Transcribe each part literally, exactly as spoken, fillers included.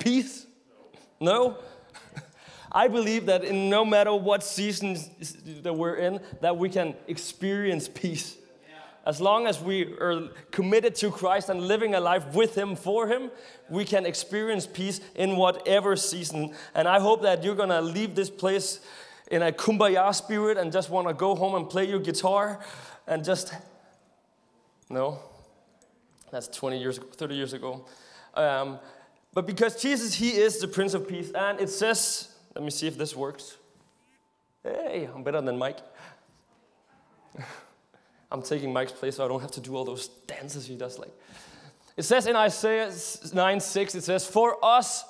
peace? No. I believe that in no matter what season that we're in, that we can experience peace. As long as we are committed to Christ and living a life with Him, for Him, we can experience peace in whatever season. And I hope that you're going to leave this place in a kumbaya spirit and just want to go home and play your guitar and just... No, that's twenty years, thirty years ago. Um, but because Jesus, He is the Prince of Peace. And it says, let me see if this works. Hey, I'm better than Mike. I'm taking Mike's place so I don't have to do all those dances he does. Like, it says in Isaiah nine six, it says, For us,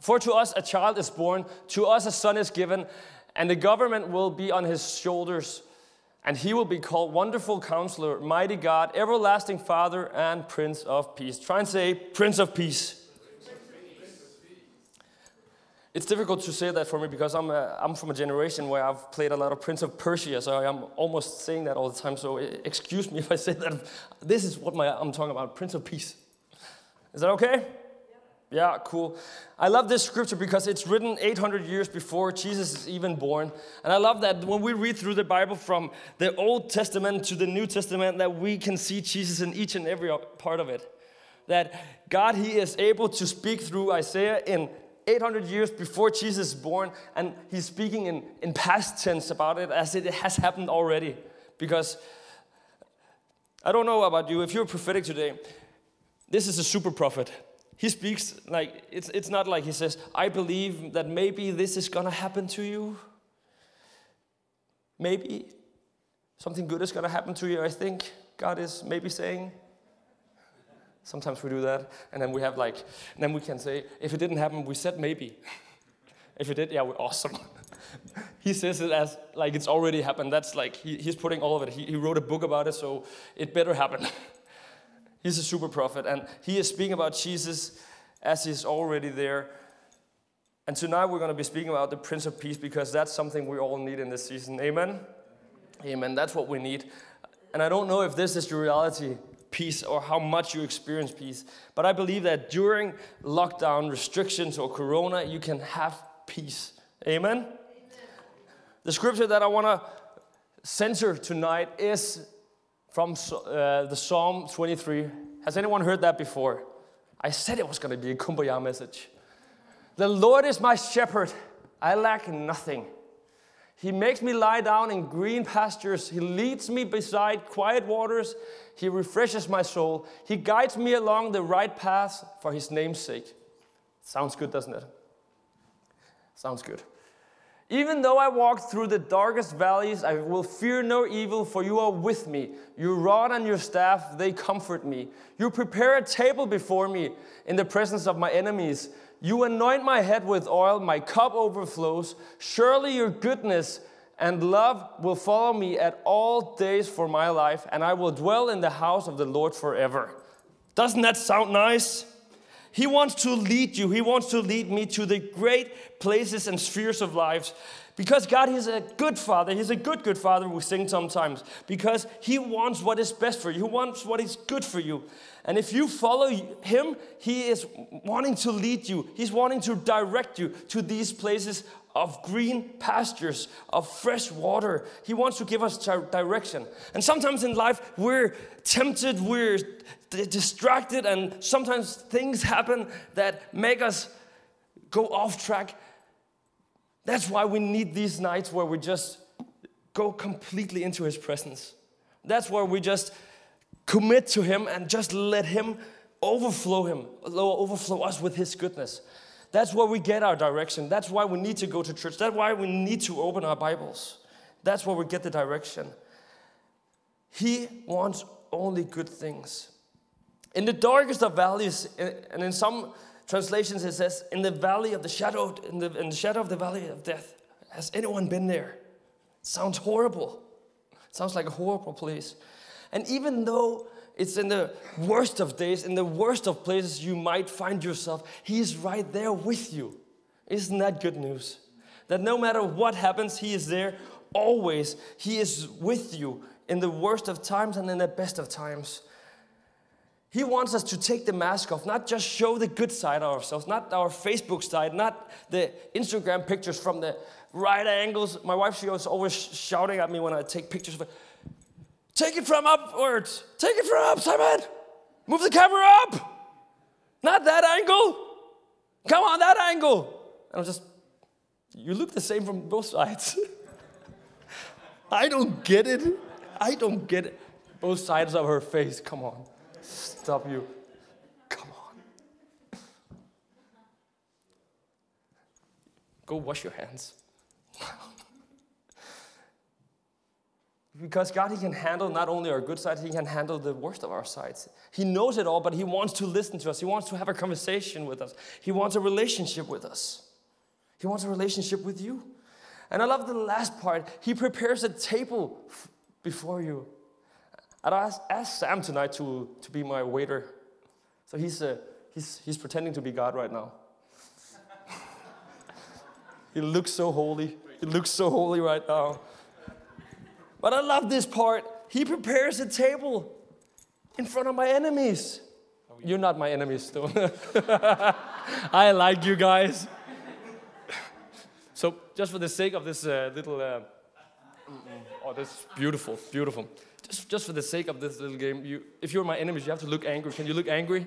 for to us a child is born, to us a son is given, and the government will be on His shoulders, and He will be called Wonderful Counselor, Mighty God, Everlasting Father, and Prince of Peace. Try and say, Prince of Peace. It's difficult to say that for me because I'm a, I'm from a generation where I've played a lot of Prince of Persia, so I'm almost saying that all the time. So excuse me if I say that. This is what my I'm talking about, Prince of Peace. Is that okay? Yeah. Yeah, cool. I love this scripture because it's written eight hundred years before Jesus is even born. And I love that when we read through the Bible from the Old Testament to the New Testament, that we can see Jesus in each and every part of it. That God, He is able to speak through Isaiah in eight hundred years before Jesus is born, and He's speaking in, in past tense about it as it has happened already. Because I don't know about you, if you're prophetic today, this is a super prophet. He speaks like, it's, it's not like he says, I believe that maybe this is going to happen to you. Maybe something good is going to happen to you, I think. God is maybe saying... Sometimes we do that, and then we have like, and then we can say, if it didn't happen, we said maybe. If it did, yeah, we're awesome. He says it as like it's already happened. That's like, he, he's putting all of it. He, he wrote a book about it, so it better happen. He's a super prophet, and he is speaking about Jesus as He's already there. And tonight we're going to be speaking about the Prince of Peace, because that's something we all need in this season. Amen? Amen. That's what we need. And I don't know if this is your reality, peace, or how much you experience peace. But I believe that during lockdown restrictions or corona, you can have peace. Amen? Amen. The scripture that I want to center tonight is from uh, the Psalm twenty-three. Has anyone heard that before? I said it was going to be a kumbaya message. The Lord is my shepherd. I lack nothing. He makes me lie down in green pastures. He leads me beside quiet waters. He refreshes my soul. He guides me along the right path for His name's sake. Sounds good, doesn't it? Sounds good. Even though I walk through the darkest valleys, I will fear no evil, for you are with me. Your rod and your staff, they comfort me. You prepare a table before me in the presence of my enemies. You anoint my head with oil, my cup overflows. Surely your goodness and love will follow me at all days for my life, and I will dwell in the house of the Lord forever. Doesn't that sound nice? He wants to lead you. He wants to lead me to the great places and spheres of life. Because God is a good father. He's a good, good father, we sing sometimes. Because He wants what is best for you. He wants what is good for you. And if you follow Him, He is wanting to lead you. He's wanting to direct you to these places of green pastures, of fresh water. He wants to give us direction. And sometimes in life, we're tempted, we're d- distracted, and sometimes things happen that make us go off track. That's why we need these nights where we just go completely into His presence. That's where we just commit to Him and just let Him overflow him, overflow us with His goodness. That's where we get our direction. That's why we need to go to church. That's why we need to open our Bibles. That's where we get the direction. He wants only good things. In the darkest of valleys, and in some translations it says, in the valley of the shadow, in the, in the shadow of the valley of death. Has anyone been there? It sounds horrible. It sounds like a horrible place. And even though it's in the worst of days, in the worst of places you might find yourself, He is right there with you. Isn't that good news? That no matter what happens, He is there always. He is with you in the worst of times and in the best of times. He wants us to take the mask off, not just show the good side of ourselves, not our Facebook side, not the Instagram pictures from the right angles. My wife, she was always shouting at me when I take pictures of it. Take it from upwards. Take it from up, Simon. Move the camera up. Not that angle. Come on, that angle. And I'm just, you look the same from both sides. I don't get it. I don't get it. Both sides of her face. Come on. Stop you. Come on. Go wash your hands. Because God, He can handle not only our good sides, He can handle the worst of our sides. He knows it all, but He wants to listen to us. He wants to have a conversation with us. He wants a relationship with us. He wants a relationship with you. And I love the last part. He prepares a table f- before you. I'd ask, ask Sam tonight to, to be my waiter. So he's, uh, he's, he's pretending to be God right now. He looks so holy. He looks so holy right now. But I love this part. He prepares a table in front of my enemies. You're not my enemies, though. I like you guys. So just for the sake of this uh, little, uh, oh, this is beautiful, beautiful. Just, just for the sake of this little game, you, if you're my enemies, you have to look angry. Can you look angry?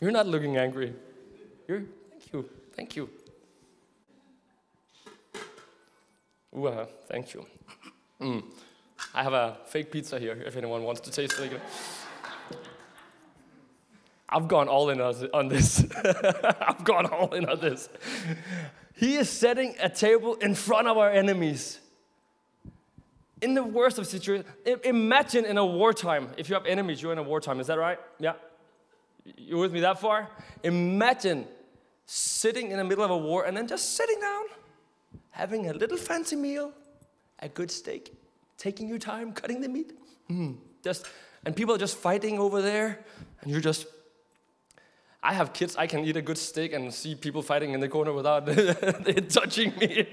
You're not looking angry. You're, thank you, thank you. Ooh, uh, thank you. Mm. I have a fake pizza here, if anyone wants to taste it. I've gone all in on this. I've gone all in on this. He is setting a table in front of our enemies. In the worst of situations, imagine in a wartime, if you have enemies, you're in a wartime, is that right? Yeah? You're with me that far? Imagine sitting in the middle of a war and then just sitting down, having a little fancy meal, a good steak, taking your time, cutting the meat. Mm, just and people are just fighting over there, and you're just, I have kids, I can eat a good steak and see people fighting in the corner without it touching me.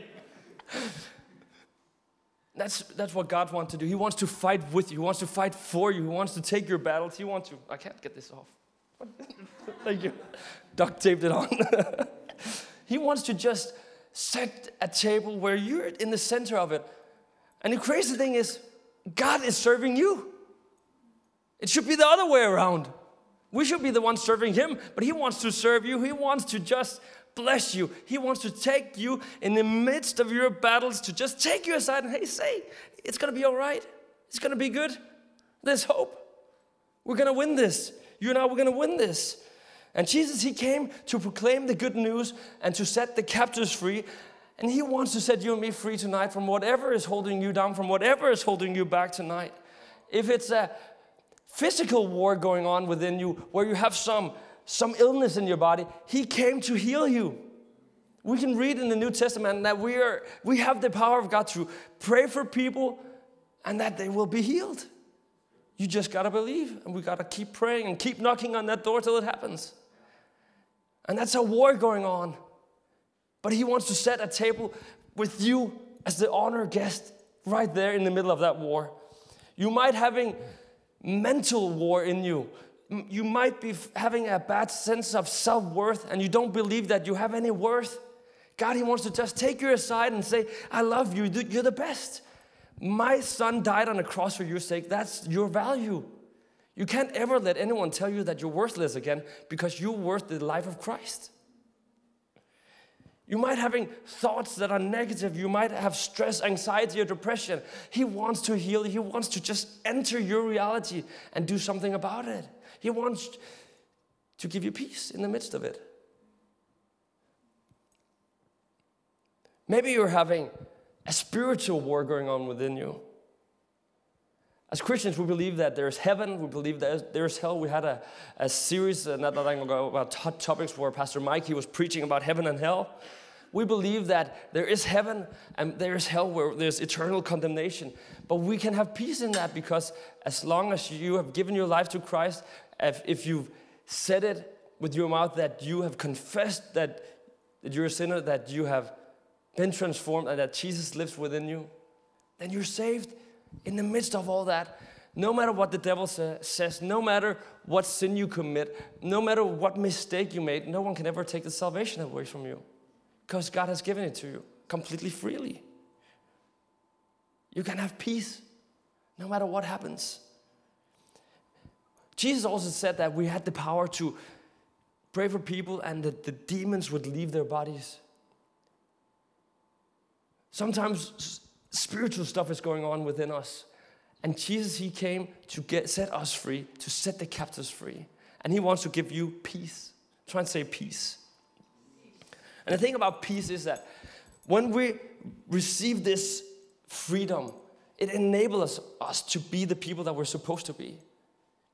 That's that's what God wants to do. He wants to fight with you. He wants to fight for you. He wants to take your battles. He wants to, I can't get this off. Thank you. Duct taped it on. He wants to just set a table where you're in the center of it. And the crazy thing is, God is serving you. It should be the other way around. We should be the ones serving Him, but He wants to serve you. He wants to just bless you. He wants to take you in the midst of your battles to just take you aside and, hey, say, it's going to be all right. It's going to be good. There's hope. We're going to win this. You and I, we're going to win this. And Jesus, He came to proclaim the good news and to set the captives free. And He wants to set you and me free tonight from whatever is holding you down, from whatever is holding you back tonight. If it's a physical war going on within you, where you have some some illness in your body, He came to heal you. We can read in the New Testament that we are we have the power of God to pray for people and that they will be healed. You just got to believe, and we got to keep praying and keep knocking on that door till it happens. And that's a war going on. But He wants to set a table with you as the honored guest right there in the middle of that war. You might having mental war in you. You might be having a bad sense of self-worth and you don't believe that you have any worth. God, He wants to just take you aside and say, I love you. You're the best. My son died on a cross for your sake. That's your value. You can't ever let anyone tell you that you're worthless again because you're worth the life of Christ. You might having thoughts that are negative. You might have stress, anxiety, or depression. He wants to heal. He wants to just enter your reality and do something about it. He wants to give you peace in the midst of it. Maybe you're having a spiritual war going on within you. As Christians, we believe that there's heaven. We believe that there's hell. We had a, a series uh, not that long ago about hot topics where Pastor Mike, he was preaching about heaven and hell. We believe that there is heaven and there is hell where there's eternal condemnation. But we can have peace in that because as long as you have given your life to Christ, if, if you've said it with your mouth that you have confessed that, that you're a sinner, that you have been transformed and that Jesus lives within you, then you're saved. In the midst of all that, No matter what the devil sa- says, no matter what sin you commit, no matter what mistake you made, no one can ever take the salvation away from you, because God has given it to you completely freely. You can have peace no matter what happens. Jesus also said that we had the power to pray for people and that the demons would leave their bodies. Sometimes spiritual stuff is going on within us. And Jesus, he came to get, set us free, to set the captives free. And he wants to give you peace. Try and say peace. And the thing about peace is that when we receive this freedom, it enables us to be the people that we're supposed to be.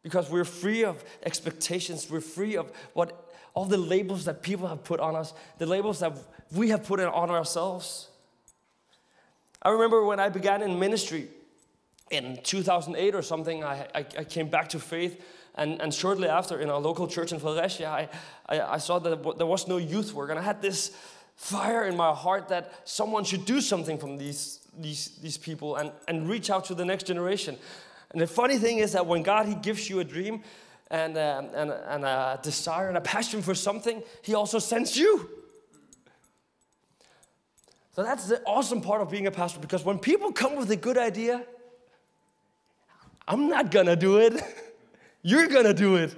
Because we're free of expectations. We're free of what all the labels that people have put on us, the labels that we have put on ourselves. I remember when I began in ministry in two thousand eight or something, I, I, I came back to faith. And, and shortly after, in our local church in Fredericia, I, I, I saw that there was no youth work. And I had this fire in my heart that someone should do something from these these these people and, and reach out to the next generation. And the funny thing is that when God, he gives you a dream and, um, and, and a desire and a passion for something, he also sends you. So that's the awesome part of being a pastor, because when people come with a good idea, I'm not going to do it. You're going to do it.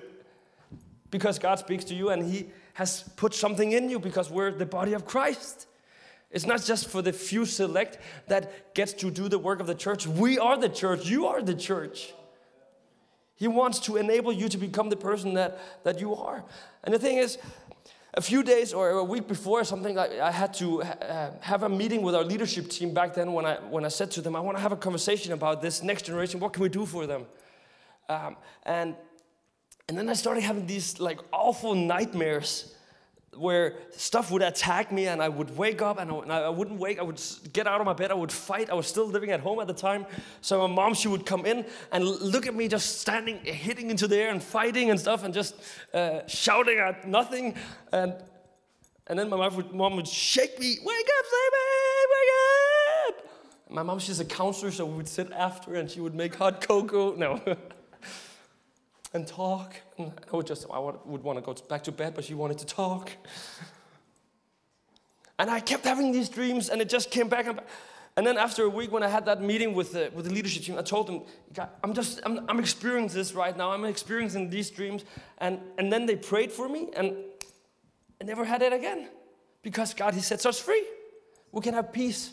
Because God speaks to you and he has put something in you, because we're the body of Christ. It's not just for the few select that gets to do the work of the church. We are the church. You are the church. He wants to enable you to become the person that, that you are. And the thing is, a few days or a week before something, I, I had to uh, have a meeting with our leadership team back then when I, when I said to them, I want to have a conversation about this next generation. What can we do for them? Um, and, and then I started having these like awful nightmares where stuff would attack me, and I would wake up, and I, and I wouldn't wake, I would get out of my bed, I would fight. I was still living at home at the time, so my mom, she would come in and look at me just standing, hitting into the air and fighting and stuff, and just uh, shouting at nothing, and and then my mom would, mom would shake me, wake up, Simon, wake up! My mom, she's a counselor, so we would sit after, and she would make hot cocoa, no, and talk. And I would just, I would want to go back to bed, but she wanted to talk. And I kept having these dreams, and it just came back and back. And then after a week, when I had that meeting with the, with the leadership team, I told them, God, I'm just, I'm, I'm experiencing this right now. I'm experiencing these dreams. And, and then they prayed for me, and I never had it again. Because God, he sets us free. We can have peace.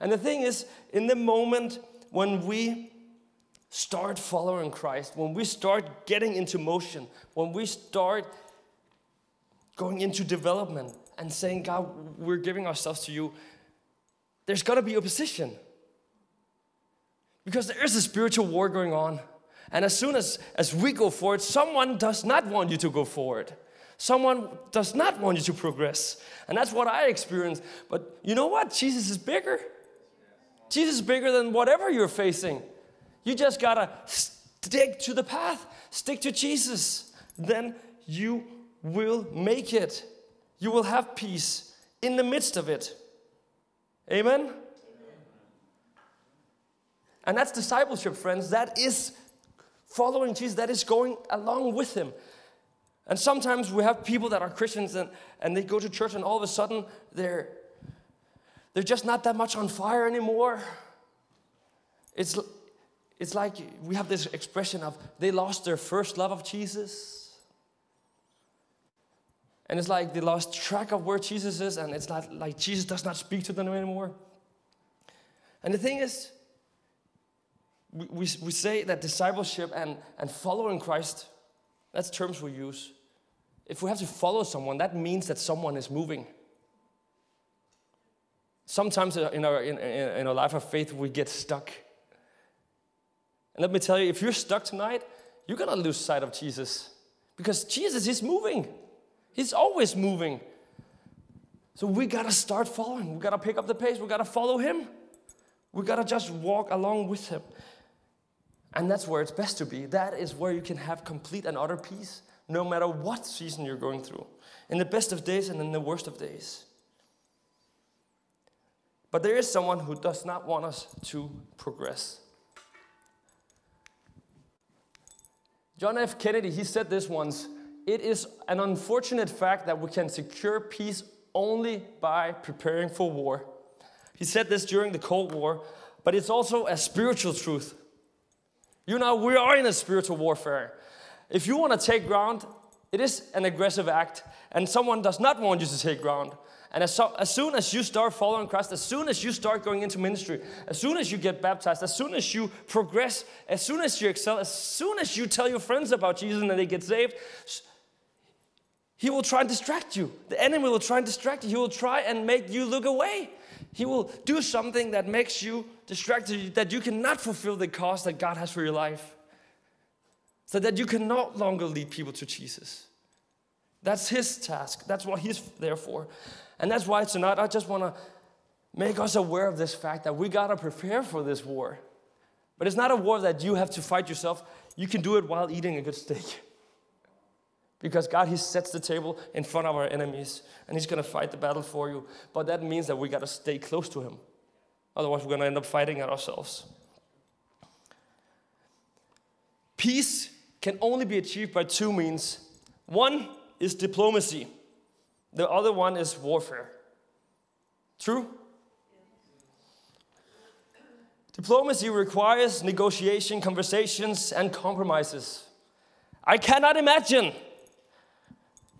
And the thing is, in the moment when we start following Christ, when we start getting into motion, when we start going into development and saying, God, we're giving ourselves to you, there's got to be opposition. Because there is a spiritual war going on. And as soon as, as we go forward, someone does not want you to go forward. Someone does not want you to progress. And that's what I experienced. But you know what? Jesus is bigger. Jesus is bigger than whatever you're facing. You just gotta stick to the path, stick to Jesus. Then you will make it. You will have peace in the midst of it. Amen? Amen. And that's discipleship, friends. That is following Jesus. That is going along with him. And sometimes we have people that are Christians and, and they go to church, and all of a sudden they're, they're just not that much on fire anymore. It's It's like we have this expression of they lost their first love of Jesus. And it's like they lost track of where Jesus is, and it's not like Jesus does not speak to them anymore. And the thing is, we, we, we say that discipleship and, and following Christ, that's terms we use. If we have to follow someone, that means that someone is moving. Sometimes in our, in, in our life of faith, we get stuck. And let me tell you, if you're stuck tonight, you're going to lose sight of Jesus. Because Jesus is moving. He's always moving. So we got to start following. We got to pick up the pace. We got to follow him. We got to just walk along with him. And that's where it's best to be. That is where you can have complete and utter peace, no matter what season you're going through. In the best of days and in the worst of days. But there is someone who does not want us to progress. John F. Kennedy, he said this once: "It is an unfortunate fact that we can secure peace only by preparing for war." He said this during the Cold War, but it's also a spiritual truth. You know, we are in a spiritual warfare. If you want to take ground, it is an aggressive act, and someone does not want you to take ground. And as, so, as soon as you start following Christ, as soon as you start going into ministry, as soon as you get baptized, as soon as you progress, as soon as you excel, as soon as you tell your friends about Jesus and they get saved, he will try and distract you. The enemy will try and distract you. He will try and make you look away. He will do something that makes you distracted, that you cannot fulfill the cause that God has for your life, so that you can no longer lead people to Jesus. That's his task. That's what he's there for. And that's why tonight I just want to make us aware of this fact that we got to prepare for this war. But it's not a war that you have to fight yourself. You can do it while eating a good steak. Because God, he sets the table in front of our enemies, and he's going to fight the battle for you. But that means that we got to stay close to him. Otherwise, we're going to end up fighting it ourselves. Peace can only be achieved by two means. One is diplomacy. The other one is warfare. True? Yeah. Diplomacy requires negotiation, conversations, and compromises. I cannot imagine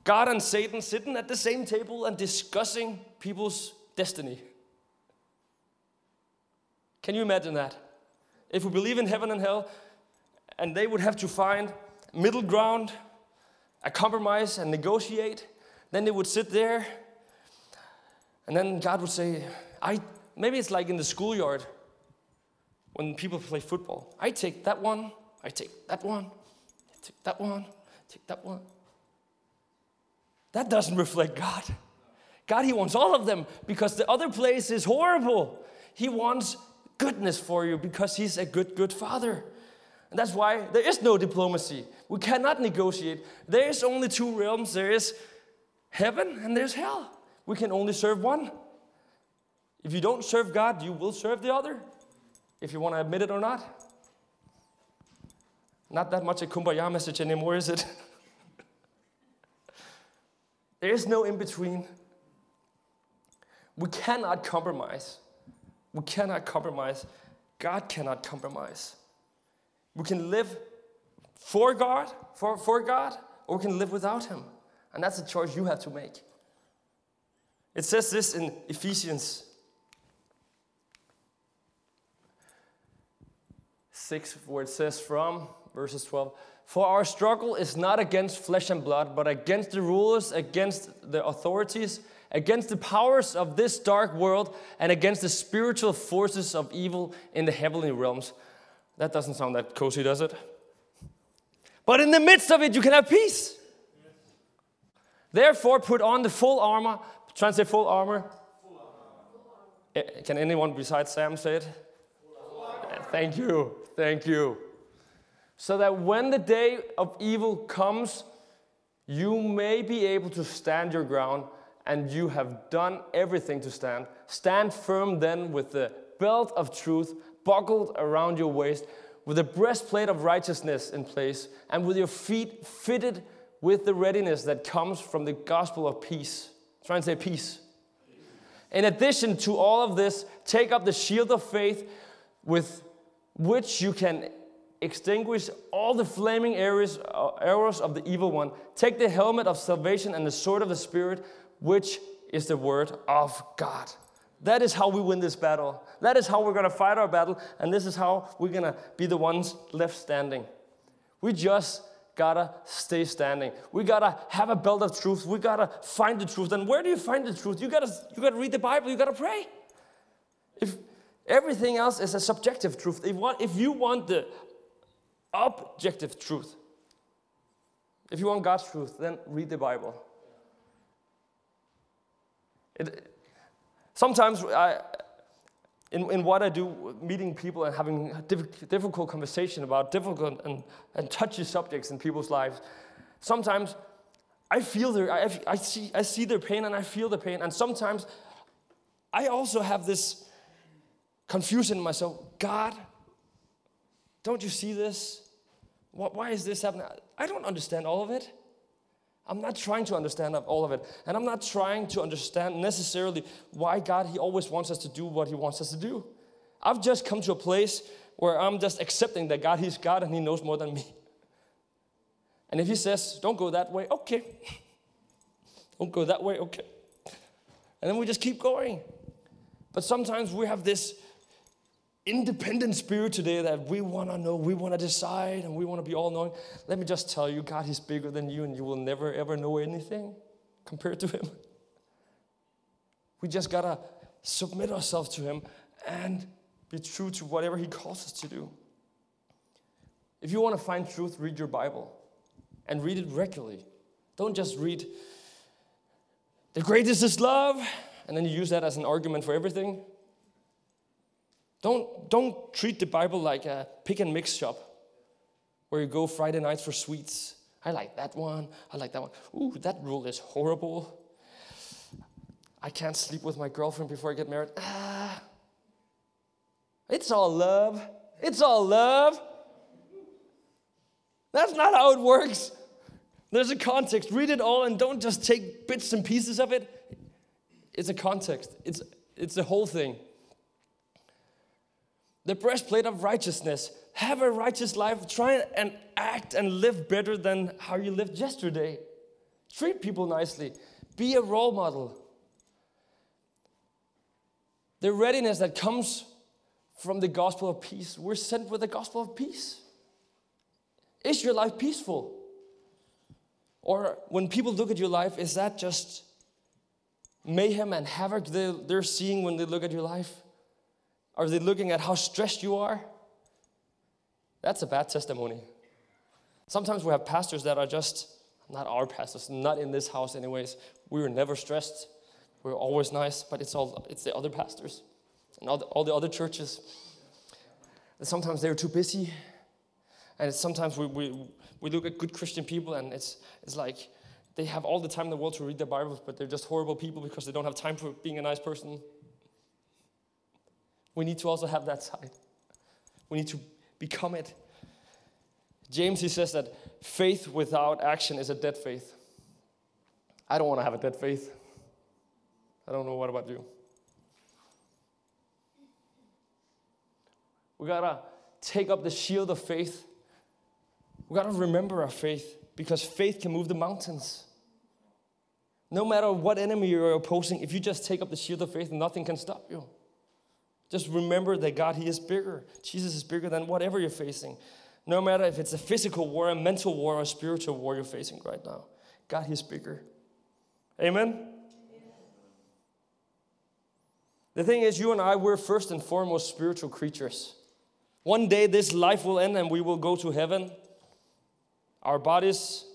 God and Satan sitting at the same table and discussing people's destiny. Can you imagine that? If we believe in heaven and hell, and they would have to find middle ground, a compromise, and negotiate, then they would sit there, and then God would say, "I maybe it's like in the schoolyard when people play football. I take that one, I take that one, I take that one, I take that one." That doesn't reflect God. God, he wants all of them because the other place is horrible. He wants goodness for you because he's a good, good father. And that's why there is no diplomacy. We cannot negotiate. There is only two realms. There is heaven and there's hell. We can only serve one. If you don't serve God, you will serve the other, if you want to admit it or not. Not that much a kumbaya message anymore, is it? There is no in-between. We cannot compromise. We cannot compromise. God cannot compromise. We can live for God, for, for God, or we can live without him. And that's a choice you have to make. It says this in Ephesians six, where it says from verses twelve, "For our struggle is not against flesh and blood, but against the rulers, against the authorities, against the powers of this dark world, and against the spiritual forces of evil in the heavenly realms." That doesn't sound that cozy, does it? But in the midst of it, you can have peace. Yes. Therefore, put on the full armor. Try and say full armor. Full armor. Uh, can anyone besides Sam say it? Full armor. Uh, thank you. Thank you. So that when the day of evil comes, you may be able to stand your ground, and you have done everything to stand. Stand firm then with the belt of truth buckled around your waist, with a breastplate of righteousness in place, and with your feet fitted with the readiness that comes from the gospel of peace. Try and say peace. Peace. In addition to all of this, take up the shield of faith, with which you can extinguish all the flaming arrows of the evil one. Take the helmet of salvation and the sword of the Spirit, which is the word of God. That is how we win this battle. That is how we're going to fight our battle. And this is how we're going to be the ones left standing. We just got to stay standing. We got to have a belt of truth. We got to find the truth. And where do you find the truth? You got to you got to read the Bible. You got to pray. If everything else is a subjective truth. If, what, if you want the objective truth, if you want God's truth, then read the Bible. It... Sometimes I, in, in what I do, meeting people and having diff- difficult conversation about difficult and, and touchy subjects in people's lives, sometimes I feel their, I, I, see, I see their pain and I feel the pain. And sometimes I also have this confusion in myself. God, don't you see this? Why is this happening? I don't understand all of it. I'm not trying to understand all of it. And I'm not trying to understand necessarily why God, he always wants us to do what he wants us to do. I've just come to a place where I'm just accepting that God, he's God, and he knows more than me. And if he says, don't go that way, okay. Don't go that way, okay. And then we just keep going. But sometimes we have this independent spirit today that we want to know, we want to decide, and we want to be all-knowing. Let me just tell you, God, he's bigger than you, and you will never, ever know anything compared to him. We just got to submit ourselves to him and be true to whatever he calls us to do. If you want to find truth, read your Bible and read it regularly. Don't just read, the greatest is love, and then you use that as an argument for everything. Don't, don't treat the Bible like a pick and mix shop where you go Friday nights for sweets. I like that one. I like that one. Ooh, that rule is horrible. I can't sleep with my girlfriend before I get married. Ah, it's all love. It's all love. That's not how it works. There's a context. Read it all and don't just take bits and pieces of it. It's a context. It's it's the whole thing. The breastplate of righteousness. Have a righteous life. Try and act and live better than how you lived yesterday. Treat people nicely. Be a role model. The readiness that comes from the gospel of peace. We're sent with the gospel of peace. Is your life peaceful? Or when people look at your life, is that just mayhem and havoc they're seeing when they look at your life? Are they looking at how stressed you are? That's a bad testimony. Sometimes we have pastors that are just, not our pastors, not in this house anyways. We were never stressed. We were always nice, but it's all it's the other pastors and all the, all the other churches. And sometimes they're too busy. And it's sometimes we, we we look at good Christian people and it's it's like they have all the time in the world to read their Bibles, but they're just horrible people because they don't have time for being a nice person. We need to also have that side. We need to become it. James, he says that faith without action is a dead faith. I don't want to have a dead faith. I don't know, what about you? We gotta take up the shield of faith. We got to remember our faith, because faith can move the mountains. No matter what enemy you're opposing, if you just take up the shield of faith, nothing can stop you. Just remember that God, he is bigger. Jesus is bigger than whatever you're facing. No matter if it's a physical war, a mental war, or a spiritual war you're facing right now. God, he is bigger. Amen? Yeah. The thing is, you and I, we're first and foremost spiritual creatures. One day this life will end and we will go to heaven. Our bodies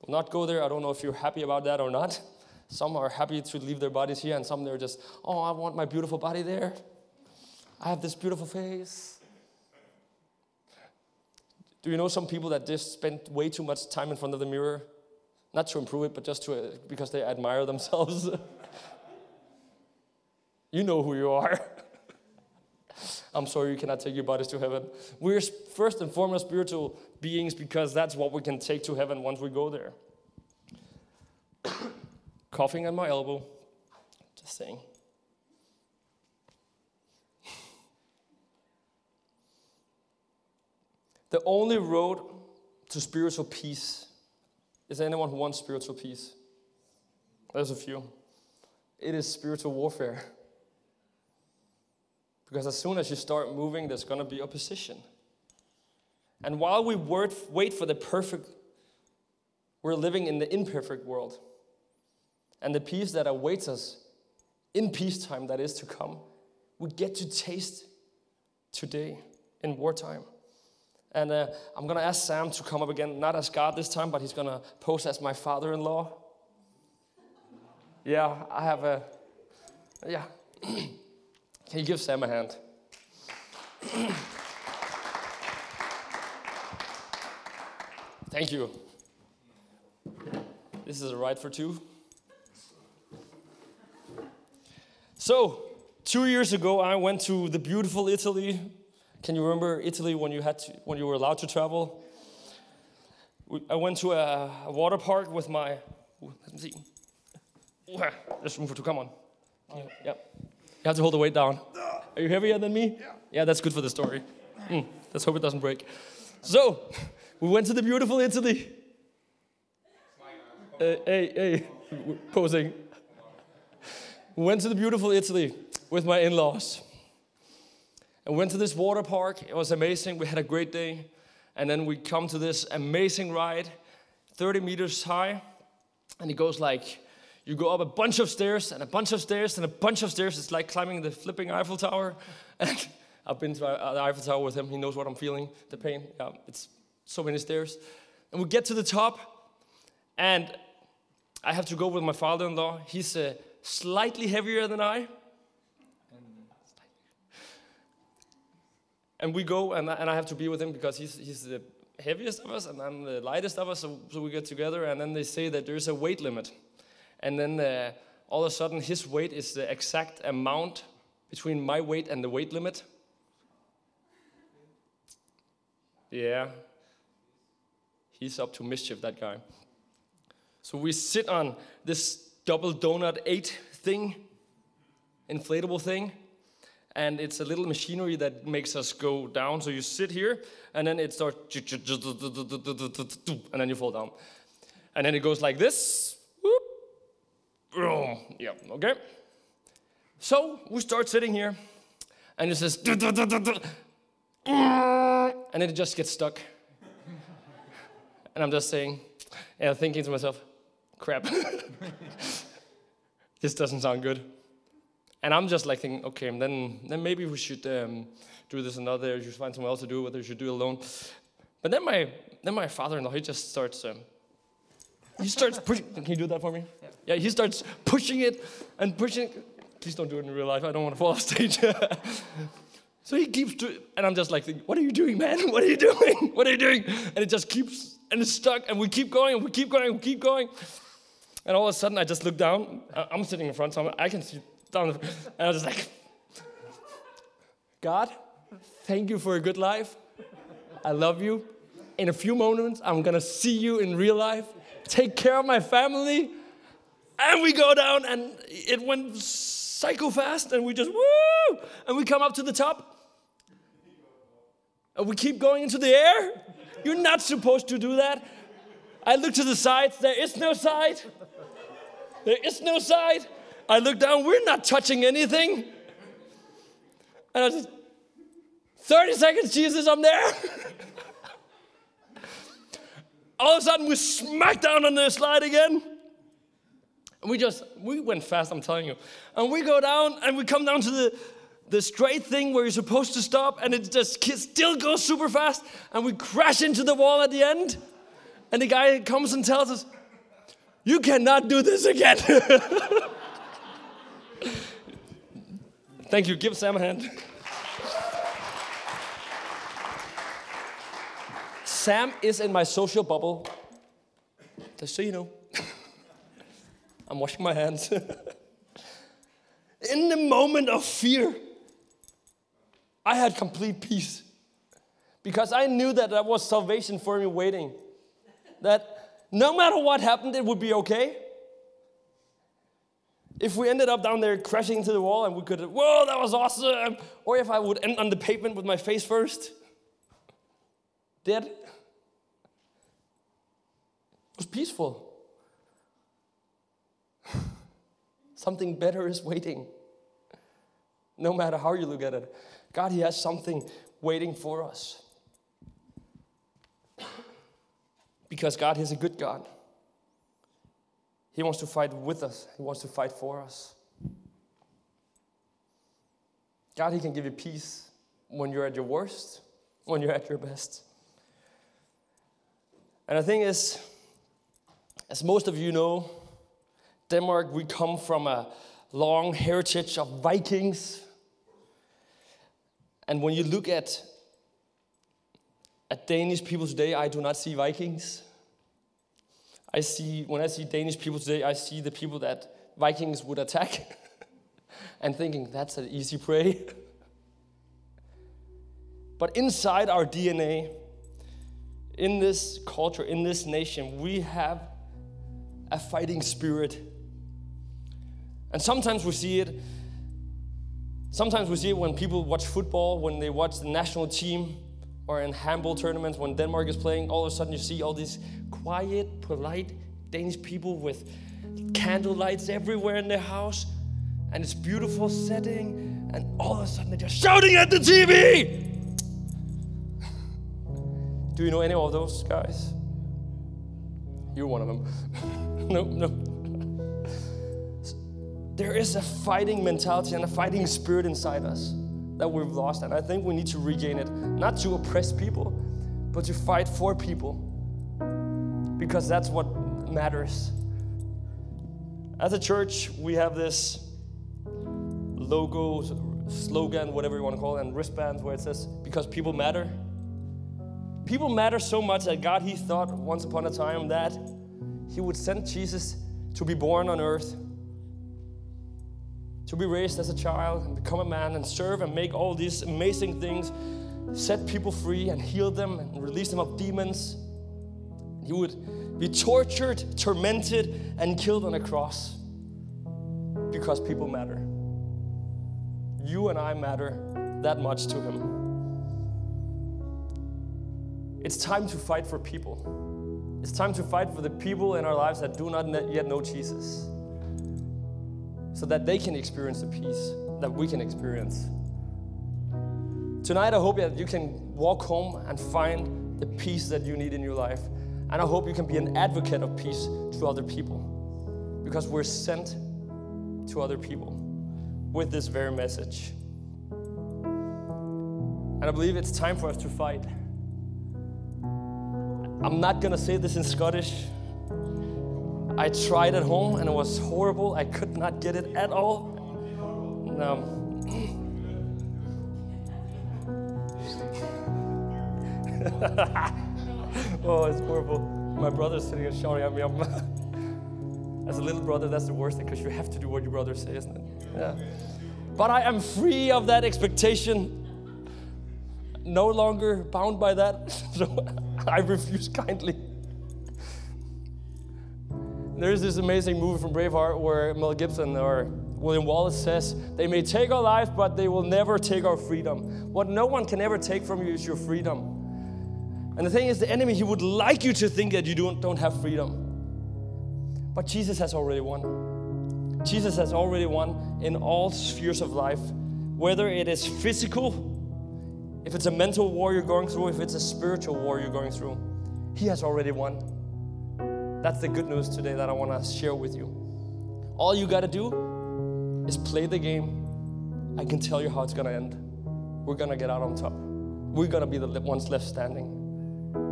will not go there. I don't know if you're happy about that or not. Some are happy to leave their bodies here, and some they're just, oh, I want my beautiful body there. I have this beautiful face. Do you know some people that just spend way too much time in front of the mirror? Not to improve it, but just to uh, because they admire themselves. You know who you are. I'm sorry, you cannot take your bodies to heaven. We're first and foremost spiritual beings, because that's what we can take to heaven once we go there. Coughing at my elbow. Just saying. The only road to spiritual peace. Is there anyone who wants spiritual peace? There's a few. It is spiritual warfare. Because as soon as you start moving, there's going to be opposition. And while we wait for the perfect, we're living in the imperfect world. And the peace that awaits us in peacetime that is to come, we get to taste today in wartime. And uh, I'm going to ask Sam to come up again, not as God this time, but he's going to pose as my father-in-law. Yeah, I have a... Yeah. Can you give Sam a hand? Thank you. This is a ride for two. So, two years ago, I went to the beautiful Italy. Can you remember Italy when you had to, when you were allowed to travel? I went to a, a water park with my. Ooh, let me see. Ooh, there's room for two. Come on. Yeah, yeah. You have to hold the weight down. Are you heavier than me? Yeah. Yeah, that's good for the story. Mm, let's hope it doesn't break. So, we went to the beautiful Italy. Uh, hey, hey, we're posing. We went to the beautiful Italy with my in-laws. And we went to this water park. It was amazing. We had a great day. And then we come to this amazing ride, thirty meters high. And it goes like, you go up a bunch of stairs, and a bunch of stairs, and a bunch of stairs. It's like climbing the flipping Eiffel Tower. And I've been to the Eiffel Tower with him. He knows what I'm feeling, the pain. Yeah, it's so many stairs. And we get to the top, and I have to go with my father-in-law. He's uh, slightly heavier than I. And we go, and I, and I have to be with him because he's, he's the heaviest of us, and I'm the lightest of us, so, so we get together, and then they say that there's a weight limit. And then uh, all of a sudden, his weight is the exact amount between my weight and the weight limit. Yeah. He's up to mischief, that guy. So we sit on this double donut eight thing, inflatable thing. And it's a little machinery that makes us go down. So you sit here, and then it starts, and then you fall down. And then it goes like this. Yeah, okay. So we start sitting here, and it says, and it just gets stuck. And I'm just saying, and thinking to myself, crap. This doesn't sound good. And I'm just like thinking, okay, then then maybe we should um, do this another. You should find someone else to do it, whether you should do it alone. But then my then my father-in-law, he just starts um, he starts pushing. Can you do that for me? Yeah. Yeah, he starts pushing it and pushing. Please don't do it in real life. I don't want to fall off stage. So he keeps doing, and I'm just like thinking, what are you doing, man? What are you doing? What are you doing? And it just keeps, and it's stuck, and we keep going, and we keep going, and we keep going. And all of a sudden, I just look down. I'm sitting in front, so I'm, I can see. And I was just like, God, thank you for a good life. I love you. In a few moments, I'm going to see you in real life. Take care of my family. And we go down, and it went psycho fast, and we just, woo! And we come up to the top. And we keep going into the air. You're not supposed to do that. I look to the sides. There is no side. There is no side. I look down, we're not touching anything. And I was just, thirty seconds, Jesus, I'm there. All of a sudden, we smack down on the slide again. And we just, we went fast, I'm telling you. And we go down, and we come down to the, the straight thing where you're supposed to stop, and it just it still goes super fast, and we crash into the wall at the end. And the guy comes and tells us, you cannot do this again. Thank you. Give Sam a hand. Sam is in my social bubble. Just so you know. I'm washing my hands. In the moment of fear, I had complete peace. Because I knew that there was salvation for me waiting. That no matter what happened, it would be okay. If we ended up down there crashing into the wall and we could, whoa, that was awesome. Or if I would end on the pavement with my face first. Dead. It was peaceful. Something better is waiting. No matter how you look at it. God, He has something waiting for us. Because God is a good God. He wants to fight with us. He wants to fight for us. God, He can give you peace when you're at your worst, when you're at your best. And the thing is, as most of you know, Denmark, we come from a long heritage of Vikings. And when you look at, at Danish people today, I do not see Vikings. I see, when I see Danish people today, I see the people that Vikings would attack and thinking, that's an easy prey. But inside our D N A in this culture, in this nation, we have a fighting spirit. And sometimes we see it. Sometimes we see it when people watch football, when they watch the national team, or in handball tournaments when Denmark is playing. All of a sudden you see all these quiet, polite Danish people with candle lights everywhere in their house, and it's beautiful setting, and all of a sudden they're just shouting at the T V. Do you know any of those guys? You're one of them. no, no. There is a fighting mentality and a fighting spirit inside us that we've lost, and I think we need to regain it, not to oppress people, but to fight for people, because that's what matters. As a church, we have this logo, slogan, whatever you want to call it, and wristbands where it says, because people matter. People matter so much that God, he thought once upon a time that he would send Jesus to be born on earth, to be raised as a child and become a man and serve and make all these amazing things, set people free and heal them and release them of demons. He would be tortured, tormented, and killed on a cross because people matter. You and I matter that much to him. It's time to fight for people. It's time to fight for the people in our lives that do not yet know Jesus, so that they can experience the peace that we can experience. Tonight, I hope that you can walk home and find the peace that you need in your life. And I hope you can be an advocate of peace to other people, because we're sent to other people with this very message. And I believe it's time for us to fight. I'm not gonna say this in Scottish. I tried at home and it was horrible. I could not get it at all. No. Oh, it's horrible. My brother's sitting here shouting at me. I'm, as a little brother, that's the worst thing, because you have to do what your brother says, isn't it? Yeah. But I am free of that expectation. No longer bound by that. So I refuse kindly. There's this amazing movie from Braveheart where Mel Gibson or William Wallace says, they may take our life, but they will never take our freedom. What no one can ever take from you is your freedom. And the thing is, the enemy, he would like you to think that you don't, don't have freedom. But Jesus has already won. Jesus has already won in all spheres of life, whether it is physical, if it's a mental war you're going through, if it's a spiritual war you're going through, he has already won. That's the good news today that I want to share with you. All you got to do is play the game. I can tell you how it's going to end. We're going to get out on top. We're going to be the ones left standing.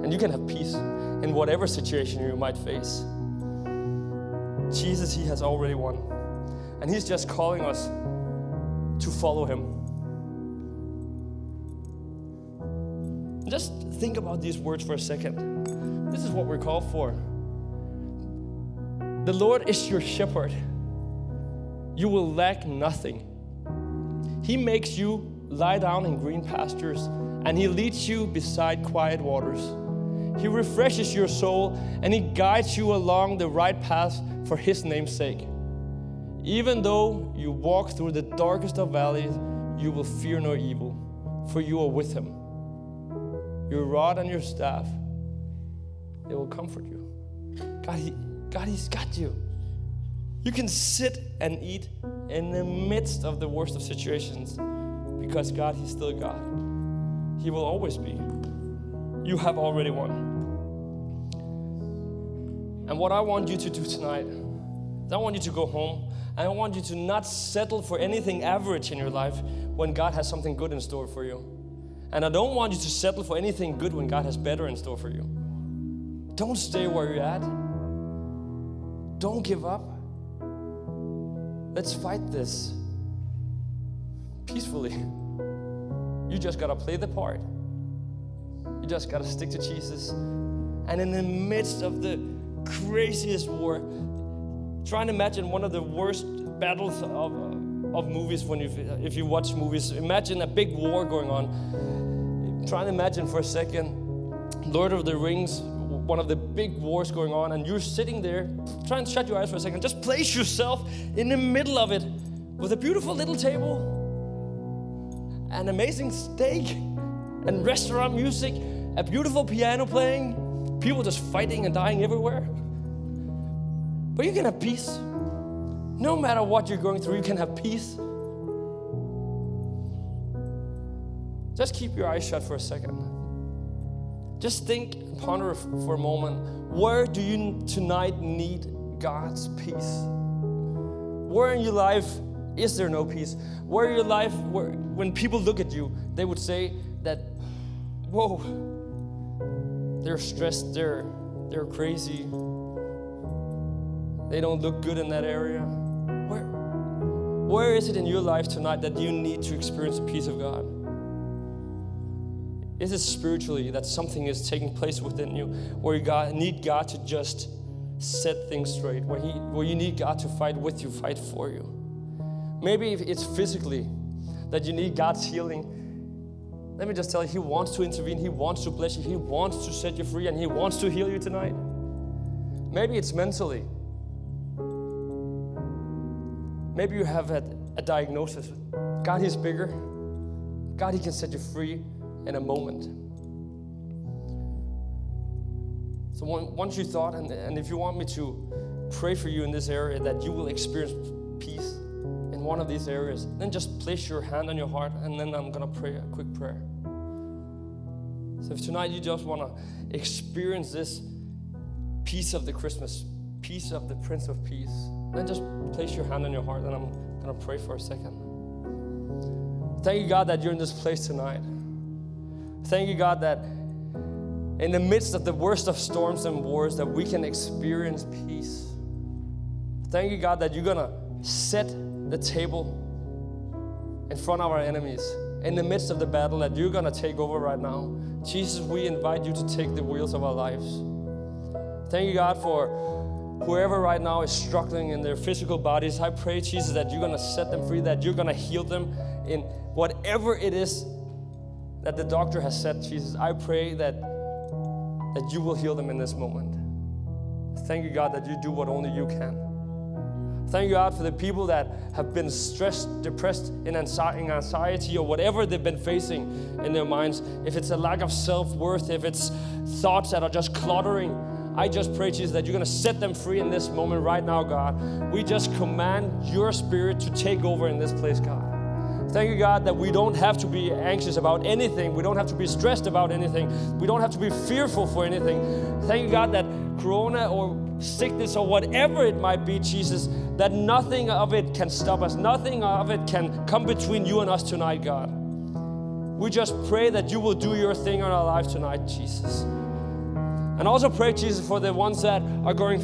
And you can have peace in whatever situation you might face. Jesus, he has already won. And he's just calling us to follow him. Just think about these words for a second. This is what we're called for. The Lord is your shepherd. You will lack nothing. He makes you lie down in green pastures, and he leads you beside quiet waters. He refreshes your soul, and he guides you along the right path for his name's sake. Even though you walk through the darkest of valleys, you will fear no evil, for you are with him. Your rod and your staff, they will comfort you. God, he God, he's got you. You can sit and eat in the midst of the worst of situations, because God, he's still God. He will always be. You have already won. And what I want you to do tonight is I want you to go home, and I want you to not settle for anything average in your life when God has something good in store for you. And I don't want you to settle for anything good when God has better in store for you. Don't stay where you're at. Don't give up. Let's fight this peacefully. You just gotta play the part. You just gotta stick to Jesus. And in the midst of the craziest war, try and imagine one of the worst battles of, of movies when you, if you watch movies. Imagine a big war going on. Try and imagine for a second Lord of the Rings, one of the big wars going on, and you're sitting there, try and shut your eyes for a second, just place yourself in the middle of it with a beautiful little table, an amazing steak, and restaurant music, a beautiful piano playing, people just fighting and dying everywhere. But you can have peace. No matter what you're going through, you can have peace. Just keep your eyes shut for a second. Just think and ponder for a moment. Where do you tonight need God's peace? Where in your life is there no peace? Where in your life, where, when people look at you, they would say that, whoa, they're stressed, they're, they're crazy. They don't look good in that area. Where, where is it in your life tonight that you need to experience the peace of God? Is it spiritually that something is taking place within you where you God, need God to just set things straight, where, he, where you need God to fight with you, fight for you? Maybe if it's physically that you need God's healing. Let me just tell you, He wants to intervene. He wants to bless you. He wants to set you free, and He wants to heal you tonight. Maybe it's mentally. Maybe you have had a diagnosis. God, He's bigger. God, He can set you free in a moment. So once you thought, and, and if you want me to pray for you in this area, that you will experience peace in one of these areas, then just place your hand on your heart, and then I'm going to pray a quick prayer. So if tonight you just want to experience this peace of the Christmas, peace of the Prince of Peace, then just place your hand on your heart, and I'm going to pray for a second. Thank you, God, that you're in this place tonight. Thank you, God, that in the midst of the worst of storms and wars, that we can experience peace. Thank you, God, that you're going to set the table in front of our enemies. In the midst of the battle that you're going to take over right now. Jesus, we invite you to take the wheels of our lives. Thank you, God, for whoever right now is struggling in their physical bodies. I pray, Jesus, that you're going to set them free, that you're going to heal them in whatever it is that the doctor has said, Jesus. I pray that, that you will heal them in this moment. Thank you, God, that you do what only you can. Thank you, God, for the people that have been stressed, depressed, in anxiety, or whatever they've been facing in their minds. If it's a lack of self-worth, if it's thoughts that are just cluttering, I just pray, Jesus, that you're going to set them free in this moment right now, God. We just command your spirit to take over in this place, God. Thank you, God, that we don't have to be anxious about anything. We don't have to be stressed about anything. We don't have to be fearful for anything. Thank you, God, that corona or sickness or whatever it might be, Jesus, that nothing of it can stop us. Nothing of it can come between you and us tonight, God. We just pray that you will do your thing in our lives tonight, Jesus. And also pray, Jesus, for the ones that are going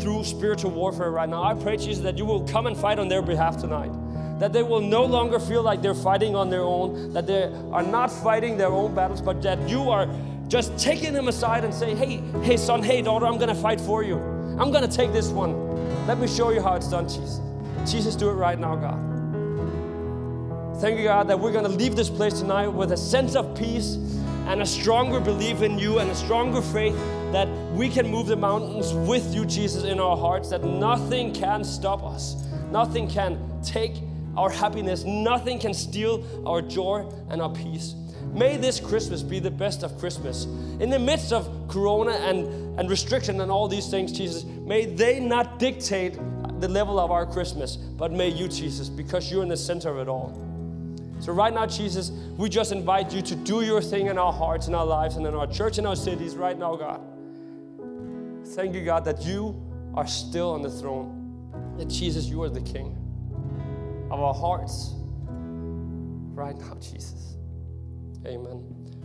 through spiritual warfare right now. I pray, Jesus, that you will come and fight on their behalf tonight. That they will no longer feel like they're fighting on their own, that they are not fighting their own battles, but that you are just taking them aside and say, hey, hey, son, hey, daughter, I'm going to fight for you. I'm going to take this one. Let me show you how it's done, Jesus. Jesus, do it right now, God. Thank you, God, that we're going to leave this place tonight with a sense of peace and a stronger belief in you and a stronger faith that we can move the mountains with you, Jesus, in our hearts, that nothing can stop us. Nothing can take our happiness. Nothing can steal our joy and our peace. May this Christmas be the best of Christmas. In the midst of corona and, and restriction and all these things, Jesus, may they not dictate the level of our Christmas, but may you, Jesus, because you're in the center of it all. So right now, Jesus, we just invite you to do your thing in our hearts, in our lives, and in our church, in our cities right now, God. Thank you, God, that you are still on the throne, that Jesus, you are the King of our hearts right now, Jesus. Amen.